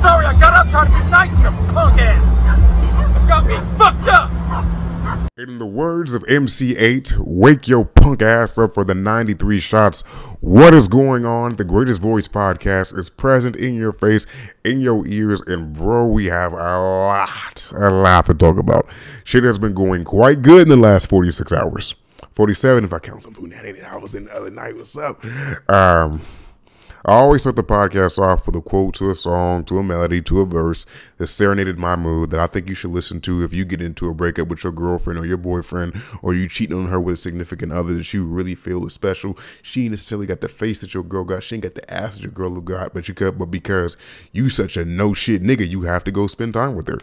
sorry, I got up trying to be nice, you punk ass. You got me fucked up. In the words of MC8, wake your punk ass up for the 93 shots. What is going on? The Greatest Voice Podcast is present in your face, in your ears, and bro, we have a lot to talk about. Shit has been going quite good in the last 46 hours. 47 if I count some food. I was in the other night. What's up? I always start the podcast off with a quote to a song, to a melody, to a verse that serenaded my mood that I think you should listen to if you get into a breakup with your girlfriend or your boyfriend, or you cheating on her with a significant other that you really feel is special. She ain't necessarily got the face that your girl got. She ain't got the ass that your girl got, but because you such a no shit nigga, you have to go spend time with her.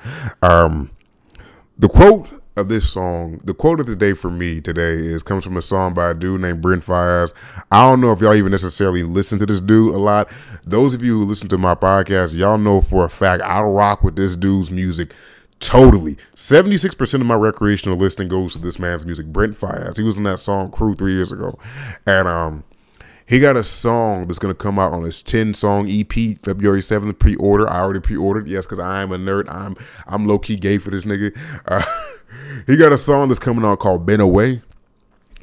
The quote of this song, the quote of the day for me today comes from a song by a dude named Brent Faiyaz. I don't know if y'all even necessarily listen to this dude a lot. Those of you who listen to my podcast, y'all know for a fact I rock with this dude's music totally. 76% of my recreational listening goes to this man's music, Brent Faiyaz. He was in that song Crew 3 years ago, and he got a song that's going to come out on his 10-song EP, February 7th, pre-order. I already pre-ordered, yes, because I am a nerd. I'm low-key gay for this nigga. He got a song that's coming out called Been Away.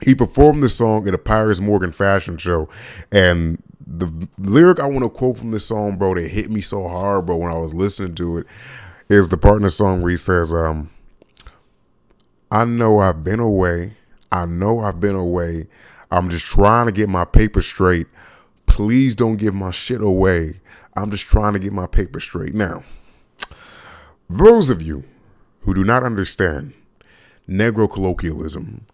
He performed this song at a Paris Morgan fashion show, and the lyric I want to quote from this song, bro, that hit me so hard, bro, when I was listening to it, is the part in the song where he says, I know I've been away. I know I've been away. I'm just trying to get my paper straight. Please don't give my shit away. I'm just trying to get my paper straight. Now, those of you who do not understand Negro colloquialism,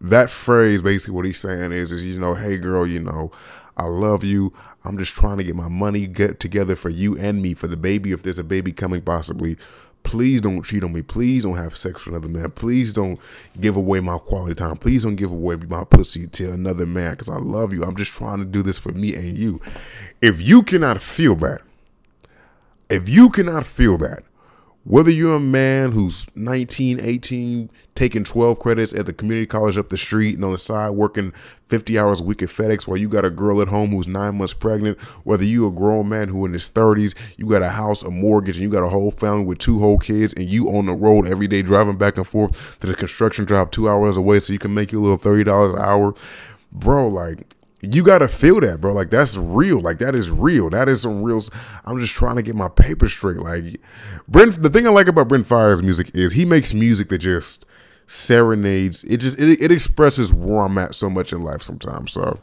that phrase, basically what he's saying is, you know, hey girl, you know, I love you. I'm just trying to get my money together for you and me, for the baby, if there's a baby coming possibly. Please don't cheat on me. Please don't have sex with another man. Please don't give away my quality time. Please don't give away my pussy to another man, because I love you. I'm just trying to do this for me and you. If you cannot feel that, whether you're a man who's 19, 18, taking 12 credits at the community college up the street and on the side working 50 hours a week at FedEx, while you got a girl at home who's 9 months pregnant, whether you a grown man who in his 30s, you got a house, a mortgage, and you got a whole family with 2 whole kids, and you on the road every day driving back and forth to the construction job 2 hours away so you can make your little $30 an hour. Bro, like, you got to feel that, bro. Like, that's real. Like, that is real. That is some real. I'm just trying to get my paper straight. Like, Brent, the thing I like about Brent Faiyaz's music is he makes music that just serenades. It expresses where I'm at so much in life sometimes. So,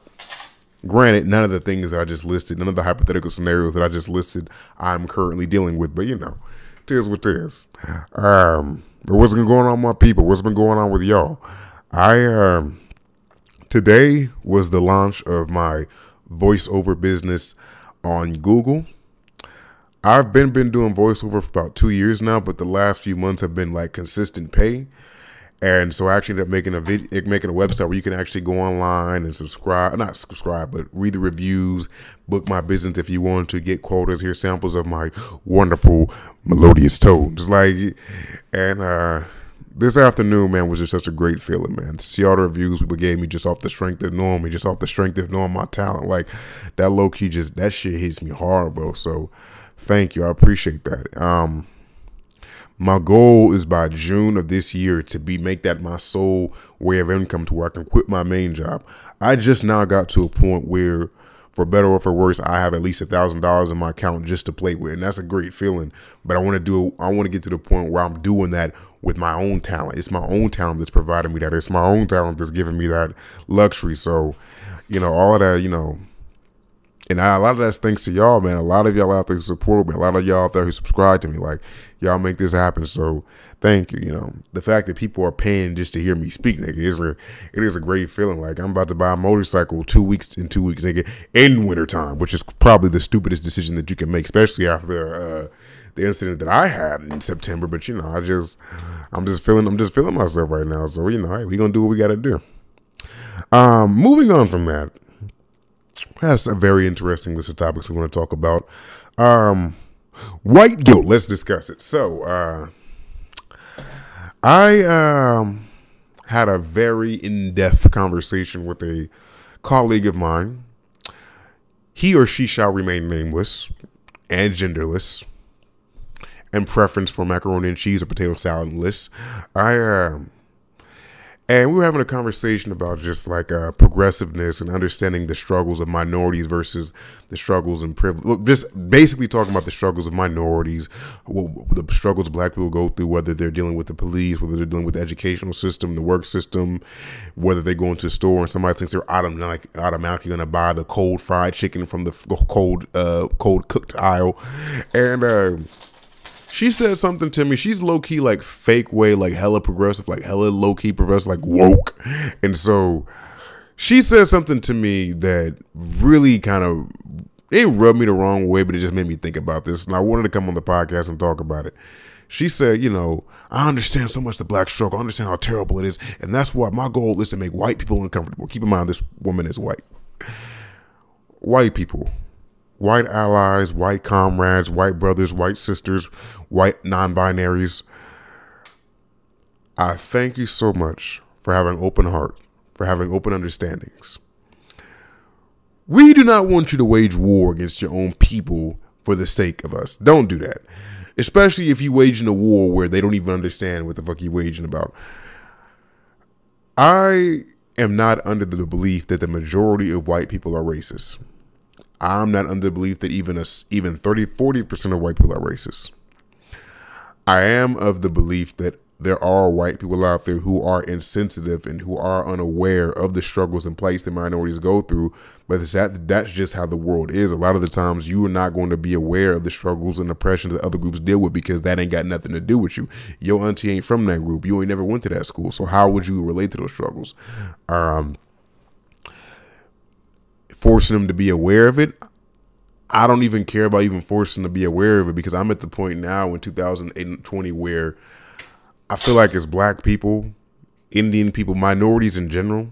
granted, none of the things that I just listed, none of the hypothetical scenarios that I just listed, I'm currently dealing with. But, you know, tis what tis. But what's been going on with my people? What's been going on with y'all? Today was the launch of my voiceover business on Google. I've been doing voiceover for about 2 years now, but the last few months have been like consistent pay. And so I actually ended up making a website where you can actually go online and subscribe, not subscribe, but read the reviews, book my business if you want to, get quotas, hear samples of my wonderful melodious tones. Like, and, this afternoon, man, was just such a great feeling, man. To see all the reviews people gave me just off the strength of knowing me, just off the strength of knowing my talent. Like, that low-key just, that shit hits me hard, bro. So, thank you. I appreciate that. My goal is by June of this year to make that my sole way of income to where I can quit my main job. I just now got to a point where, for better or for worse, I have at least $1,000 in my account just to play with. And that's a great feeling. But I want to get to the point where I'm doing that with my own talent. It's my own talent that's providing me that. It's my own talent that's giving me that luxury. So, you know, all of that, you know, and a lot of that's thanks to y'all, man. A lot of y'all out there who support me. A lot of y'all out there who subscribe to me. Like, y'all make this happen. So thank you. You know, the fact that people are paying just to hear me speak, nigga, it is a great feeling. Like, I'm about to buy a motorcycle in two weeks, nigga, in wintertime, which is probably the stupidest decision that you can make, especially after the incident that I had in September. But you know, I'm just feeling myself right now. So you know, hey, we gonna do what we gotta do. Moving on from that, that's a very interesting list of topics we want to talk about. White guilt. Let's discuss it. So, I had a very in-depth conversation with a colleague of mine. He or she shall remain nameless. and genderless, and preference for macaroni and cheese or potato salad lists. I and we were having a conversation about just like progressiveness and understanding the struggles of minorities versus the struggles and privilege. Just basically talking about the struggles of minorities, the struggles black people go through, whether they're dealing with the police, whether they're dealing with the educational system, the work system, whether they go into a store and somebody thinks they're automatically going to buy the cold fried chicken from the cold cooked aisle. And she said something to me. She's low-key, like, fake way, like, hella progressive, like, hella low-key progressive, like, woke. And so she said something to me that really kind of, it rubbed me the wrong way, but it just made me think about this. And I wanted to come on the podcast and talk about it. She said, you know, I understand so much the black struggle. I understand how terrible it is. And that's why my goal is to make white people uncomfortable. Keep in mind, this woman is white. White people. White allies, white comrades, white brothers, white sisters, white non-binaries. I thank you so much for having an open heart, for having open understandings. We do not want you to wage war against your own people for the sake of us. Don't do that. Especially if you wage in a war where they don't even understand what the fuck you're waging about. I am not under the belief that the majority of white people are racist. I'm not under the belief that even 30-40% of white people are racist. I am of the belief that there are white people out there who are insensitive and who are unaware of the struggles and plights that minorities go through. But that's just how the world is. A lot of the times you are not going to be aware of the struggles and oppressions that other groups deal with because that ain't got nothing to do with you. Your auntie ain't from that group. You ain't never went to that school. So how would you relate to those struggles? Forcing them to be aware of it, I don't even care about even forcing them to be aware of it because I'm at the point now in 2020 where I feel like as black people, Indian people, minorities in general,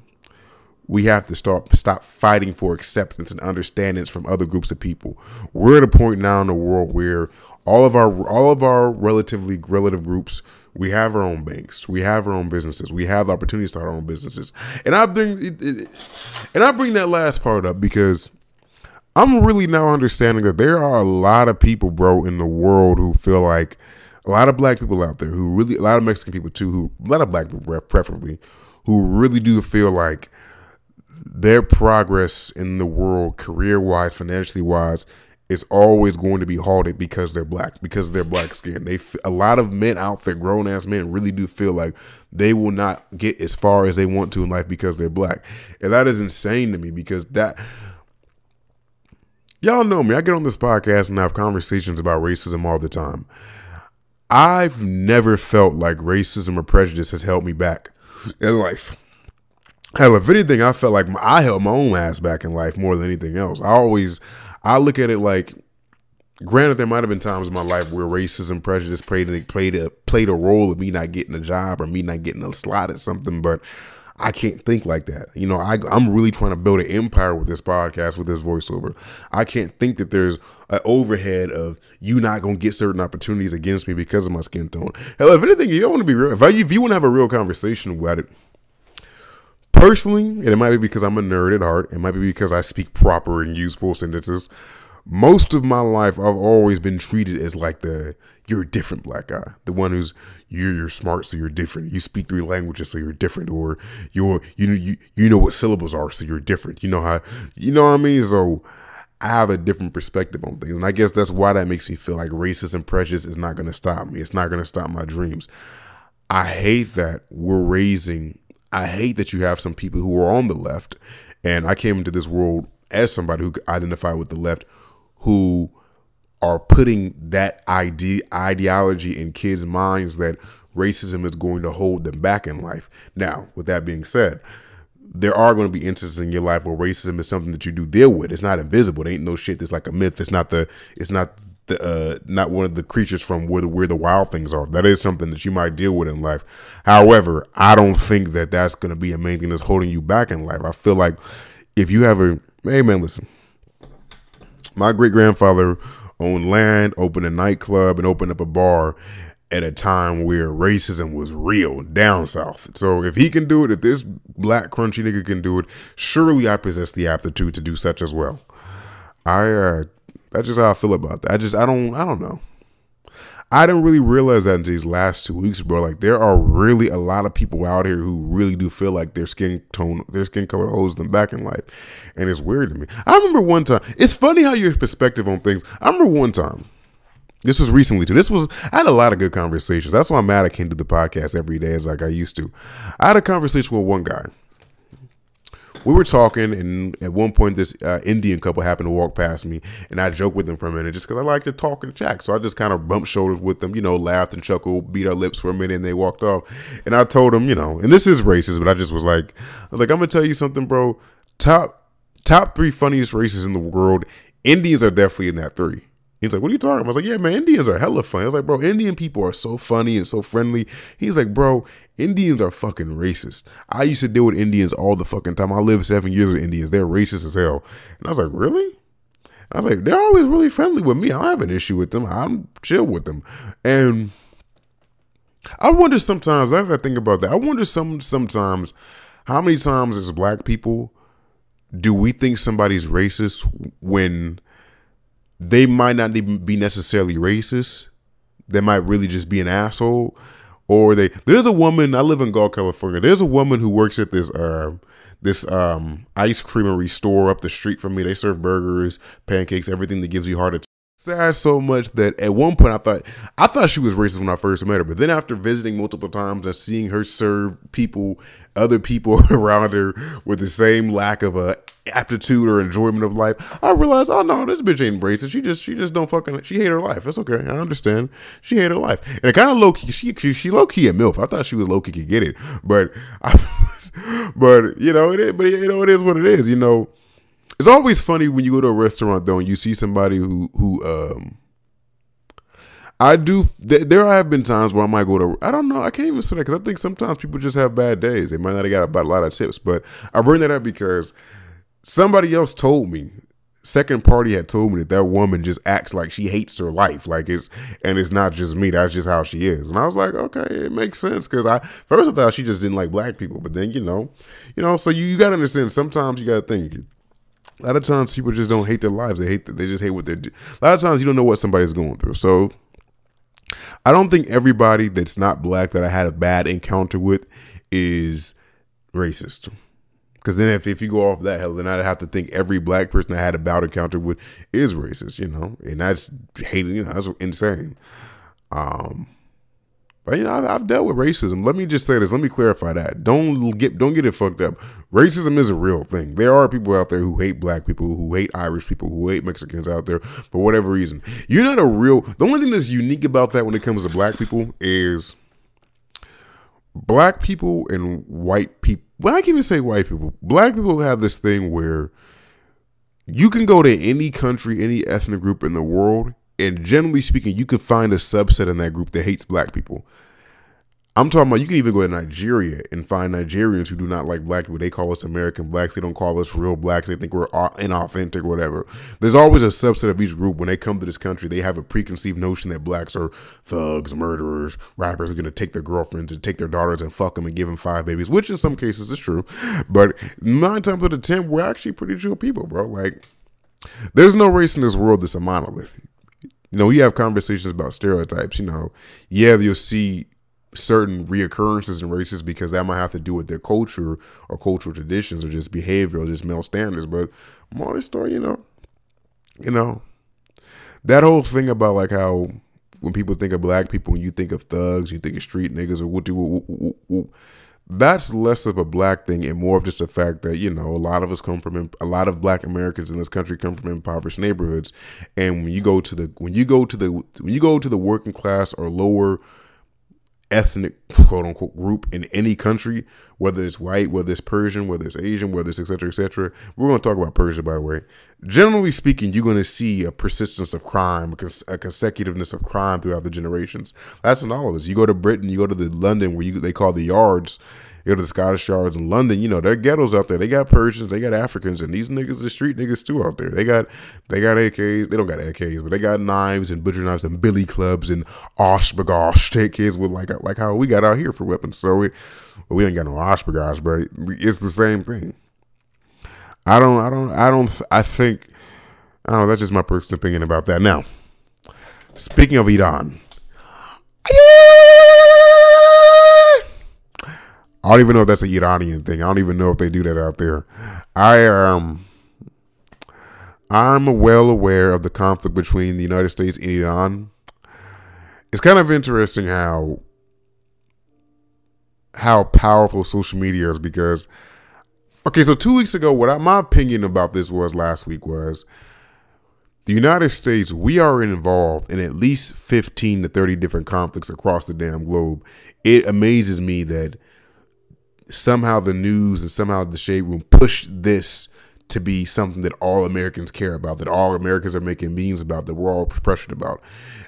we have to stop fighting for acceptance and understandings from other groups of people. We're at a point now in the world where all of our relative groups, we have our own banks. We have our own businesses. We have the opportunity to start our own businesses. And I bring that last part up because I'm really now understanding that there are a lot of people, bro, in the world who feel like a lot of black people out there who really, a lot of Mexican people too, who a lot of black people preferably, who really do feel like their progress in the world, career-wise, financially-wise, is always going to be halted because they're black, because they're black skin. A lot of men out there, grown ass men, really do feel like they will not get as far as they want to in life because they're black. And that is insane to me because that, y'all know me, I get on this podcast and I have conversations about racism all the time. I've never felt like racism or prejudice has held me back in life. Hell, if anything, I felt like I held my own ass back in life more than anything else. I look at it like, granted, there might have been times in my life where racism, prejudice played a role of me not getting a job or me not getting a slot at something, but I can't think like that. You know, I'm really trying to build an empire with this podcast, with this voiceover. I can't think that there's an overhead of you not going to get certain opportunities against me because of my skin tone. Hell, if anything, you don't want to be real. If you want to have a real conversation about it, personally, and it might be because I'm a nerd at heart, it might be because I speak proper and use full sentences, most of my life I've always been treated as like you're a different black guy. The one who's, you're smart, so you're different. You speak 3 languages, so you're different. Or you know what syllables are, so you're different. You know what I mean? So I have a different perspective on things. And I guess that's why that makes me feel like racism and prejudice is not going to stop me. It's not going to stop my dreams. I hate that I hate that you have some people who are on the left, and I came into this world as somebody who identified with the left, who are putting that ideology in kids' minds that racism is going to hold them back in life. Now, with that being said, there are going to be instances in your life where racism is something that you do deal with. It's not invisible. It ain't no shit that's like a myth. It's not one of the creatures from where the wild things are. That is something that you might deal with in life. However, I don't think that that's going to be a main thing that's holding you back in life. I feel like if you have hey man, listen, my great grandfather owned land, opened a nightclub, and opened up a bar at a time where racism was real down south. So if he can do it, if this black crunchy nigga can do it, surely I possess the aptitude to do such as well. That's just how I feel about that. I don't know. I didn't really realize that in these last 2 weeks, bro. Like, there are really a lot of people out here who really do feel like their skin tone, their skin color holds them back in life. And it's weird to me. I remember one time, it's funny how your perspective on things. I remember one time, this was recently too. I had a lot of good conversations. That's why I'm mad I can't do the podcast every day as like I used to. I had a conversation with one guy. We were talking, and at one point, this Indian couple happened to walk past me, and I joked with them for a minute just because I like to talk and chat. So I just kind of bumped shoulders with them, you know, laughed and chuckled, beat our lips for a minute, and they walked off. And I told them, you know, and this is racist, but I just was like, I'm going to tell you something, bro. Top three funniest races in the world. Indians are definitely in that three. He's like, what are you talking about? I was like, yeah, man, Indians are hella funny. I was like, bro, Indian people are so funny and so friendly. He's like, bro, Indians are fucking racist. I used to deal with Indians all the fucking time. I lived 7 years with Indians. They're racist as hell. And I was like, really? I was like, they're always really friendly with me. I don't have an issue with them. I'm chill with them. And I wonder sometimes, now that I think about that, I wonder sometimes how many times as black people do we think somebody's racist when they might not be necessarily racist. They might really just be an asshole. Or there's a woman, I live in Gulf, California. There's a woman who works at this ice creamery store up the street from me. They serve burgers, pancakes, everything that gives you heart attacks. Sad so much that at one point I thought she was racist when I first met her, but then after visiting multiple times and seeing her serve people, other people around her with the same lack of aptitude or enjoyment of life, I realized, oh no, this bitch ain't racist. She just don't fucking, she hate her life. That's okay. I understand. She hate her life. And it kind of low key, she low key a MILF. I thought she was low key could get it, but you know, it is what it is, you know. It's always funny when you go to a restaurant, though, and you see somebody who there have been times where I might go to, I don't know, I can't even say that because I think sometimes people just have bad days. They might not have got about a lot of tips, but I bring that up because somebody else told me, second party had told me that woman just acts like she hates her life. Like it's not just me. That's just how she is. And I was like, okay, it makes sense. Cause I thought she just didn't like black people, but then, you know, so you got to understand sometimes you got to think. A lot of times people just don't hate their lives. They just hate what they do. A lot of times you don't know what somebody's going through. So I don't think everybody that's not black that I had a bad encounter with is racist. Because then if you go off that, hell, then I'd have to think every black person I had a bad encounter with is racist, you know. And that's hating, you know, that's insane. But you know, I've dealt with racism. Let me just say this. Let me clarify that. Don't get it fucked up. Racism is a real thing. There are people out there who hate black people, who hate Irish people, who hate Mexicans out there for whatever reason. You're not a real. The only thing that's unique about that when it comes to black people is black people and white people. Well, I can't even say white people. Black people have this thing where you can go to any country, any ethnic group in the world, and generally speaking, you could find a subset in that group that hates black people. I'm talking about you can even go to Nigeria and find Nigerians who do not like black people. They call us American blacks. They don't call us real blacks. They think we're inauthentic or whatever. There's always a subset of each group. When they come to this country, they have a preconceived notion that blacks are thugs, murderers, rappers are going to take their girlfriends and take their daughters and fuck them and give them 5 babies, which in some cases is true. But 9 times out of 10, we're actually pretty chill people, bro. Like, there's no race in this world that's a monolith. You know, we have conversations about stereotypes, you know. Yeah, you'll see certain reoccurrences in races because that might have to do with their culture or cultural traditions or just behavior or just male standards. But more of the story, you know, that whole thing about like how when people think of black people, when you think of thugs, you think of street niggas or whoop-de-whoop-whoop-whoop-whoop. That's less of a black thing and more of just the fact that, you know, a lot of black Americans in this country come from impoverished neighborhoods. And when you go to the working class or lower ethnic, quote unquote, group in any country, whether it's white, whether it's Persian, whether it's Asian, whether it's et cetera, we're going to talk about Persia, by the way. Generally speaking, you're going to see a persistence of crime, a consecutiveness of crime throughout the generations. That's in all of us. You go to Britain, you go to the London, where they call the yards, you go to the Scottish yards in London, you know, there are ghettos out there. They got Persians, they got Africans, and these niggas are street niggas too out there. They got AKs. They don't got AKs, but they got knives and butcher knives and billy clubs and osh bagosh. Take kids with like how we got out here for weapons. So we ain't got no osh bagosh, but it's the same thing. I don't, I don't, I don't, I think, I don't know, that's just my personal opinion about that. Now, speaking of Iran, I don't even know if that's an Iranian thing. I don't even know if they do that out there. I'm well aware of the conflict between the United States and Iran. It's kind of interesting how powerful social media is, because, okay, so 2 weeks ago, my opinion about this was last week was the United States, we are involved in at least 15 to 30 different conflicts across the damn globe. It amazes me that somehow the news and somehow the shade room pushed this to be something that all Americans care about, that all Americans are making memes about, that we're all pressured about.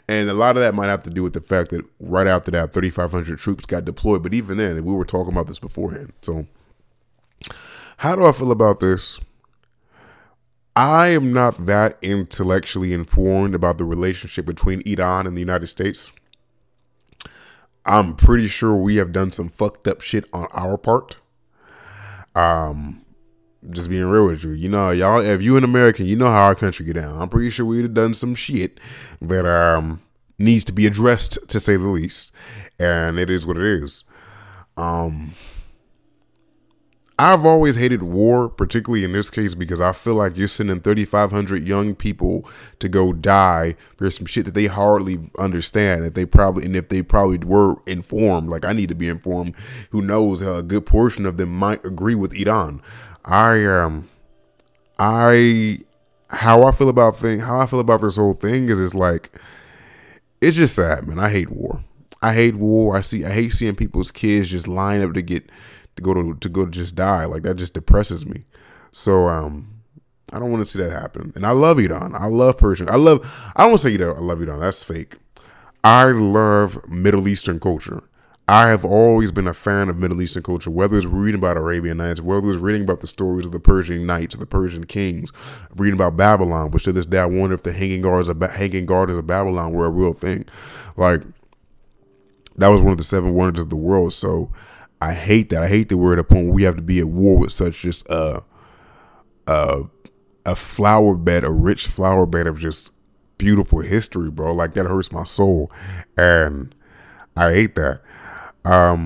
And a lot of that might have to do with the fact that right after that, 3,500 troops got deployed. But even then, we were talking about this beforehand. So how do I feel about this? I am not that intellectually informed about the relationship between Iran and the United States. I'm pretty sure we have done some fucked up shit on our part. Just being real with you, you know, y'all, if you an American, you know how our country get down. I'm pretty sure we'd have done some shit that needs to be addressed, to say the least. And it is what it is. I've always hated war, particularly in this case, because I feel like you're sending 3,500 young people to go die for some shit that they hardly understand. If they probably were informed, like I need to be informed, who knows, a good portion of them might agree with Iran. How I feel about this whole thing is, it's like, it's just sad, man. I hate war. I hate seeing people's kids just line up to just die. Like, that just depresses me. So I don't want to see that happen. And I love Iran. I love Persian. I don't want to say I love Iran. That's fake. I love Middle Eastern culture. I have always been a fan of Middle Eastern culture, whether it's reading about Arabian Nights, whether it's reading about the stories of the Persian Knights, the Persian kings, reading about Babylon, which to this day I wonder if the Hanging Gardens of Babylon were a real thing. Like, that was one of the seven wonders of the world. So I hate that. I hate that we're at a point where we have to be at war with such just a flower bed, a rich flower bed of just beautiful history, bro. Like, that hurts my soul. And I hate that. As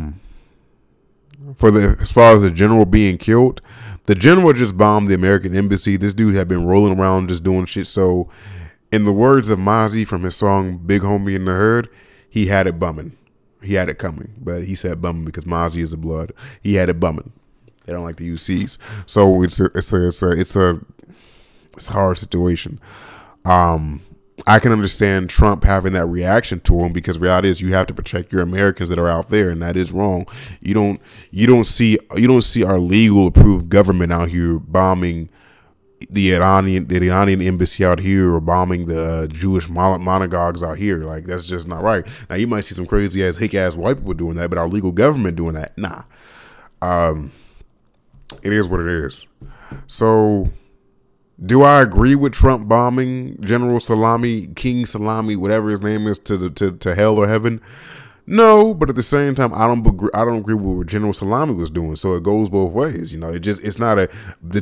far as the general being killed, the general just bombed the American embassy. This dude had been rolling around just doing shit. So in the words of Mozzie from his song Big Homie in the Hood, he had it bumming. He had it coming, but he said bumming because Mozzie is a blood. He had it bumming. They don't like to use C's. So it's a hard situation. I can understand Trump having that reaction to him, because reality is you have to protect your Americans that are out there, and that is wrong. You don't see our legal approved government out here bombing the Iranian embassy out here, or bombing the Jewish monagogues out here. Like, that's just not right. Now, you might see some crazy ass hick ass white people doing that, but our legal government doing that, nah. It is what it is. So do I agree with Trump bombing General Salami, King Salami, whatever his name is, to hell or heaven? No, but at the same time, I don't agree with what General Salami was doing. So it goes both ways, you know. The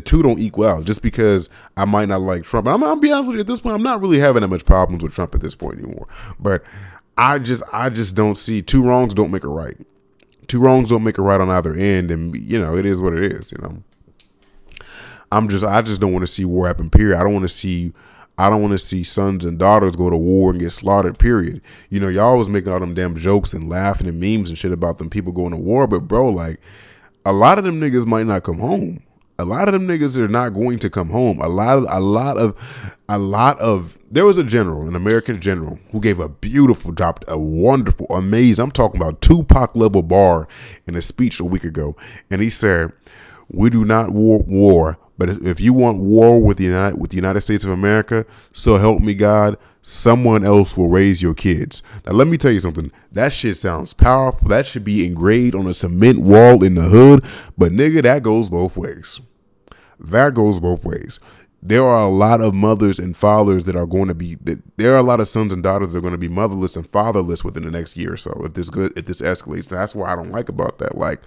two don't equal out. Just because I might not like Trump, and I'll be honest with you, at this point, I'm not really having that much problems with Trump at this point anymore. But I just don't see, two wrongs don't make a right. Two wrongs don't make a right on either end, and you know it is what it is, you know. I just don't want to see war happen, period. I don't want to see sons and daughters go to war and get slaughtered, period. You know, y'all was making all them damn jokes and laughing and memes and shit about them people going to war. But bro, like, a lot of them niggas might not come home. A lot of them niggas are not going to come home. There was a general, an American general, who gave a beautiful, dropped a wonderful, amazing, I'm talking about Tupac level bar in a speech a week ago. And he said, we do not want war. But if you want war with the United States of America, so help me God, someone else will raise your kids. Now, let me tell you something. That shit sounds powerful. That should be engraved on a cement wall in the hood. But nigga, that goes both ways. That goes both ways. There are a lot of mothers and fathers that are going to be, there are a lot of sons and daughters that are going to be motherless and fatherless within the next year or so if this escalates. That's what I don't like about that. Like,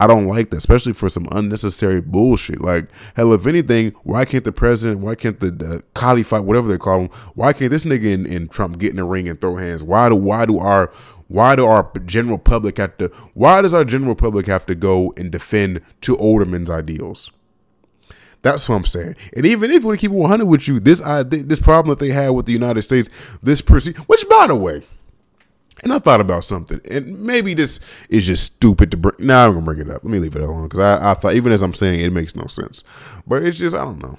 I don't like that, especially for some unnecessary bullshit. Like, hell, if anything, why can't the president, why can't the caliphate, whatever they call him, why can't this nigga and Trump get in the ring and throw hands? Why does our general public have to? Why does our general public have to go and defend two older men's ideals? That's what I'm saying. And even if we keep 100 with you, this problem that they had with the United States, this perceived, which, by the way, and I thought about something, and maybe this is just stupid to bring. Nah, I'm gonna bring it up. Let me leave it alone, because I thought, even as I'm saying, it makes no sense. But it's just, I don't know.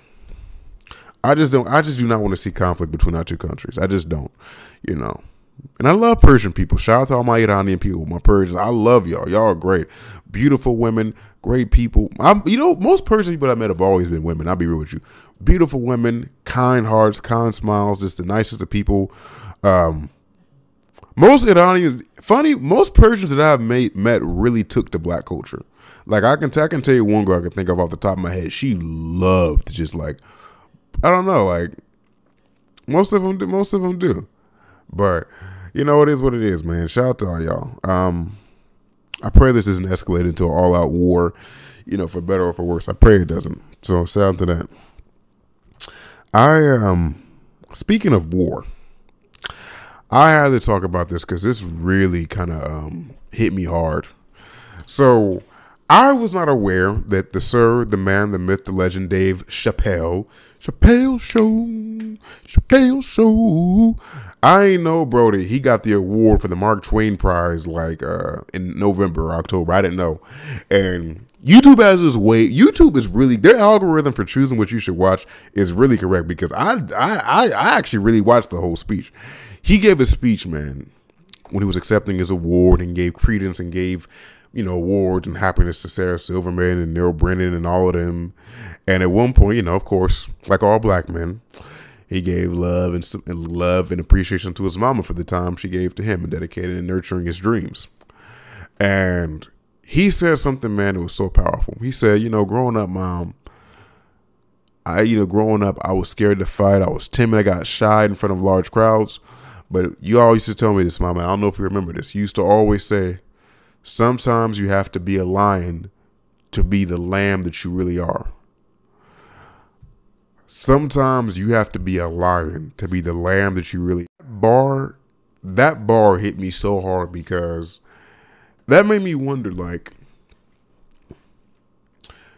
I just do not want to see conflict between our two countries. I just don't, you know. And I love Persian people. Shout out to all my Iranian people, my Persians. I love y'all. Y'all are great. Beautiful women, great people. You know, most Persian people I met have always been women. I'll be real with you. Beautiful women, kind hearts, kind smiles. Just the nicest of people. Most Iranians, funny, most Persians that I've met really took to black culture. Like, I can tell you one girl I can think of off the top of my head. She loved, just like, I don't know, like, most of them do. But, you know, it is what it is, man. Shout out to all y'all. I pray this isn't escalated into an all-out war, you know, for better or for worse. I pray it doesn't. So, shout out to that. Speaking of war, I had to talk about this because this really kind of hit me hard. So, I was not aware that the sir, the man, the myth, the legend, Dave Chappelle, Chappelle Show. I know, bro, that he got the award for the Mark Twain Prize like in November or October. I didn't know. And YouTube has this way. YouTube is really, their algorithm for choosing what you should watch is really correct, because I actually really watched the whole speech. He gave a speech, man, when he was accepting his award, and gave credence and gave, you know, awards and happiness to Sarah Silverman and Neil Brennan and all of them. And at one point, you know, of course, like all black men, he gave love and appreciation to his mama for the time she gave to him and dedicated and nurturing his dreams. And he said something, man, that was so powerful. He said, you know, growing up, Mom, I was scared to fight. I was timid. I got shy in front of large crowds. But you all used to tell me this, Mom, and I don't know if you remember this. You used to always say, sometimes you have to be a lion to be the lamb that you really are. Sometimes you have to be a lion to be the lamb that you really are. That bar hit me so hard, because that made me wonder, like,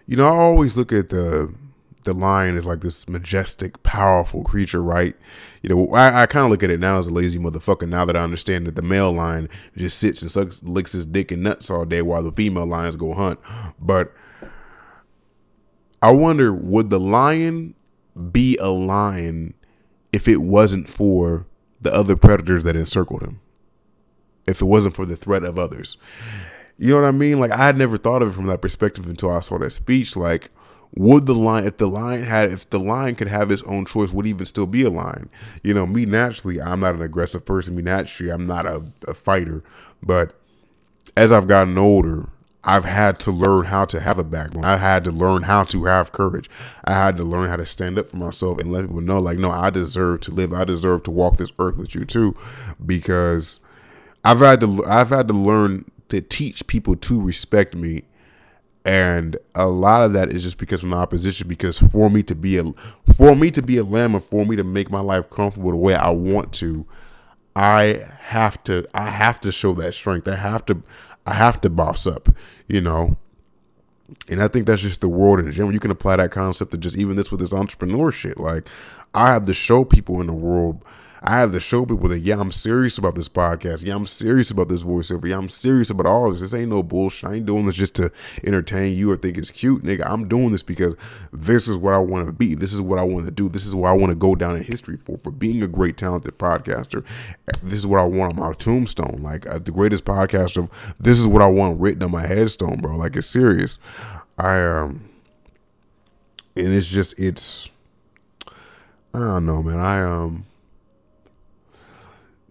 you know, I always look at the lion as like this majestic, powerful creature, right? You know, I kind of look at it now as a lazy motherfucker, now that I understand that the male lion just sits and sucks, licks his dick and nuts all day while the female lions go hunt. But I wonder, would the lion be a lion if it wasn't for the other predators that encircled him? If it wasn't for the threat of others? You know what I mean? Like, I had never thought of it from that perspective until I saw that speech. Like, would the lion, if the lion could have his own choice, would he even still be a lion? You know, me naturally, I'm not an aggressive person. Me naturally, I'm not a fighter. But as I've gotten older, I've had to learn how to have a backbone. I had to learn how to have courage. I had to learn how to stand up for myself and let people know, like, no, I deserve to live. I deserve to walk this earth with you too, because I've had to learn to teach people to respect me. And a lot of that is just because of my opposition, because for me to be a lamb, and for me to make my life comfortable the way I want to, I have to show that strength. I have to boss up, you know. And I think that's just the world in general. You can apply that concept to just even this with this entrepreneur shit. Like, I have to show people in the world, I have to show people that, yeah, I'm serious about this podcast. Yeah, I'm serious about this voiceover. Yeah, I'm serious about all this. This ain't no bullshit. I ain't doing this just to entertain you or think it's cute, nigga. I'm doing this because this is what I want to be. This is what I want to do. This is what I want to go down in history for being a great, talented podcaster. This is what I want on my tombstone. Like, the greatest podcaster, this is what I want written on my headstone, bro. Like, it's serious. And it's just, I don't know, man.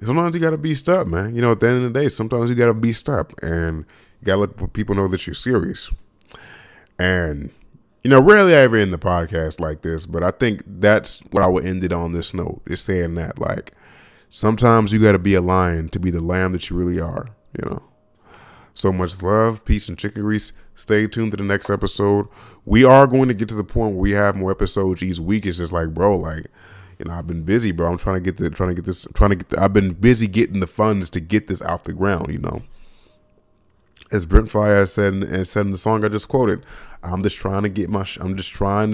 Sometimes you got to be stopped, man. You know, at the end of the day, sometimes you got to be stopped, and you got to let people know that you're serious. And, you know, rarely I ever end the podcast like this, but I think that's what I would end it on this note, is saying that, like, sometimes you got to be a lion to be the lamb that you really are, you know. So much love, peace, and chicken grease. Stay tuned to the next episode. We are going to get to the point where we have more episodes each week. It's just like, bro, like, you know, I've been busy, bro. I'm trying to get this. I've been busy getting the funds to get this off the ground, you know. As Brent Faiyaz said, in the song I just quoted, I'm just trying to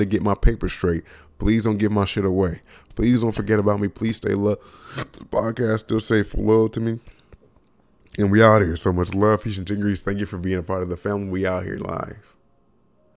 get my paper straight. Please don't give my shit away. Please don't forget about me. Please stay love. The podcast still say hello to me. And we out here. So much love, peace, and degrees. Thank you for being a part of the family. We out here live.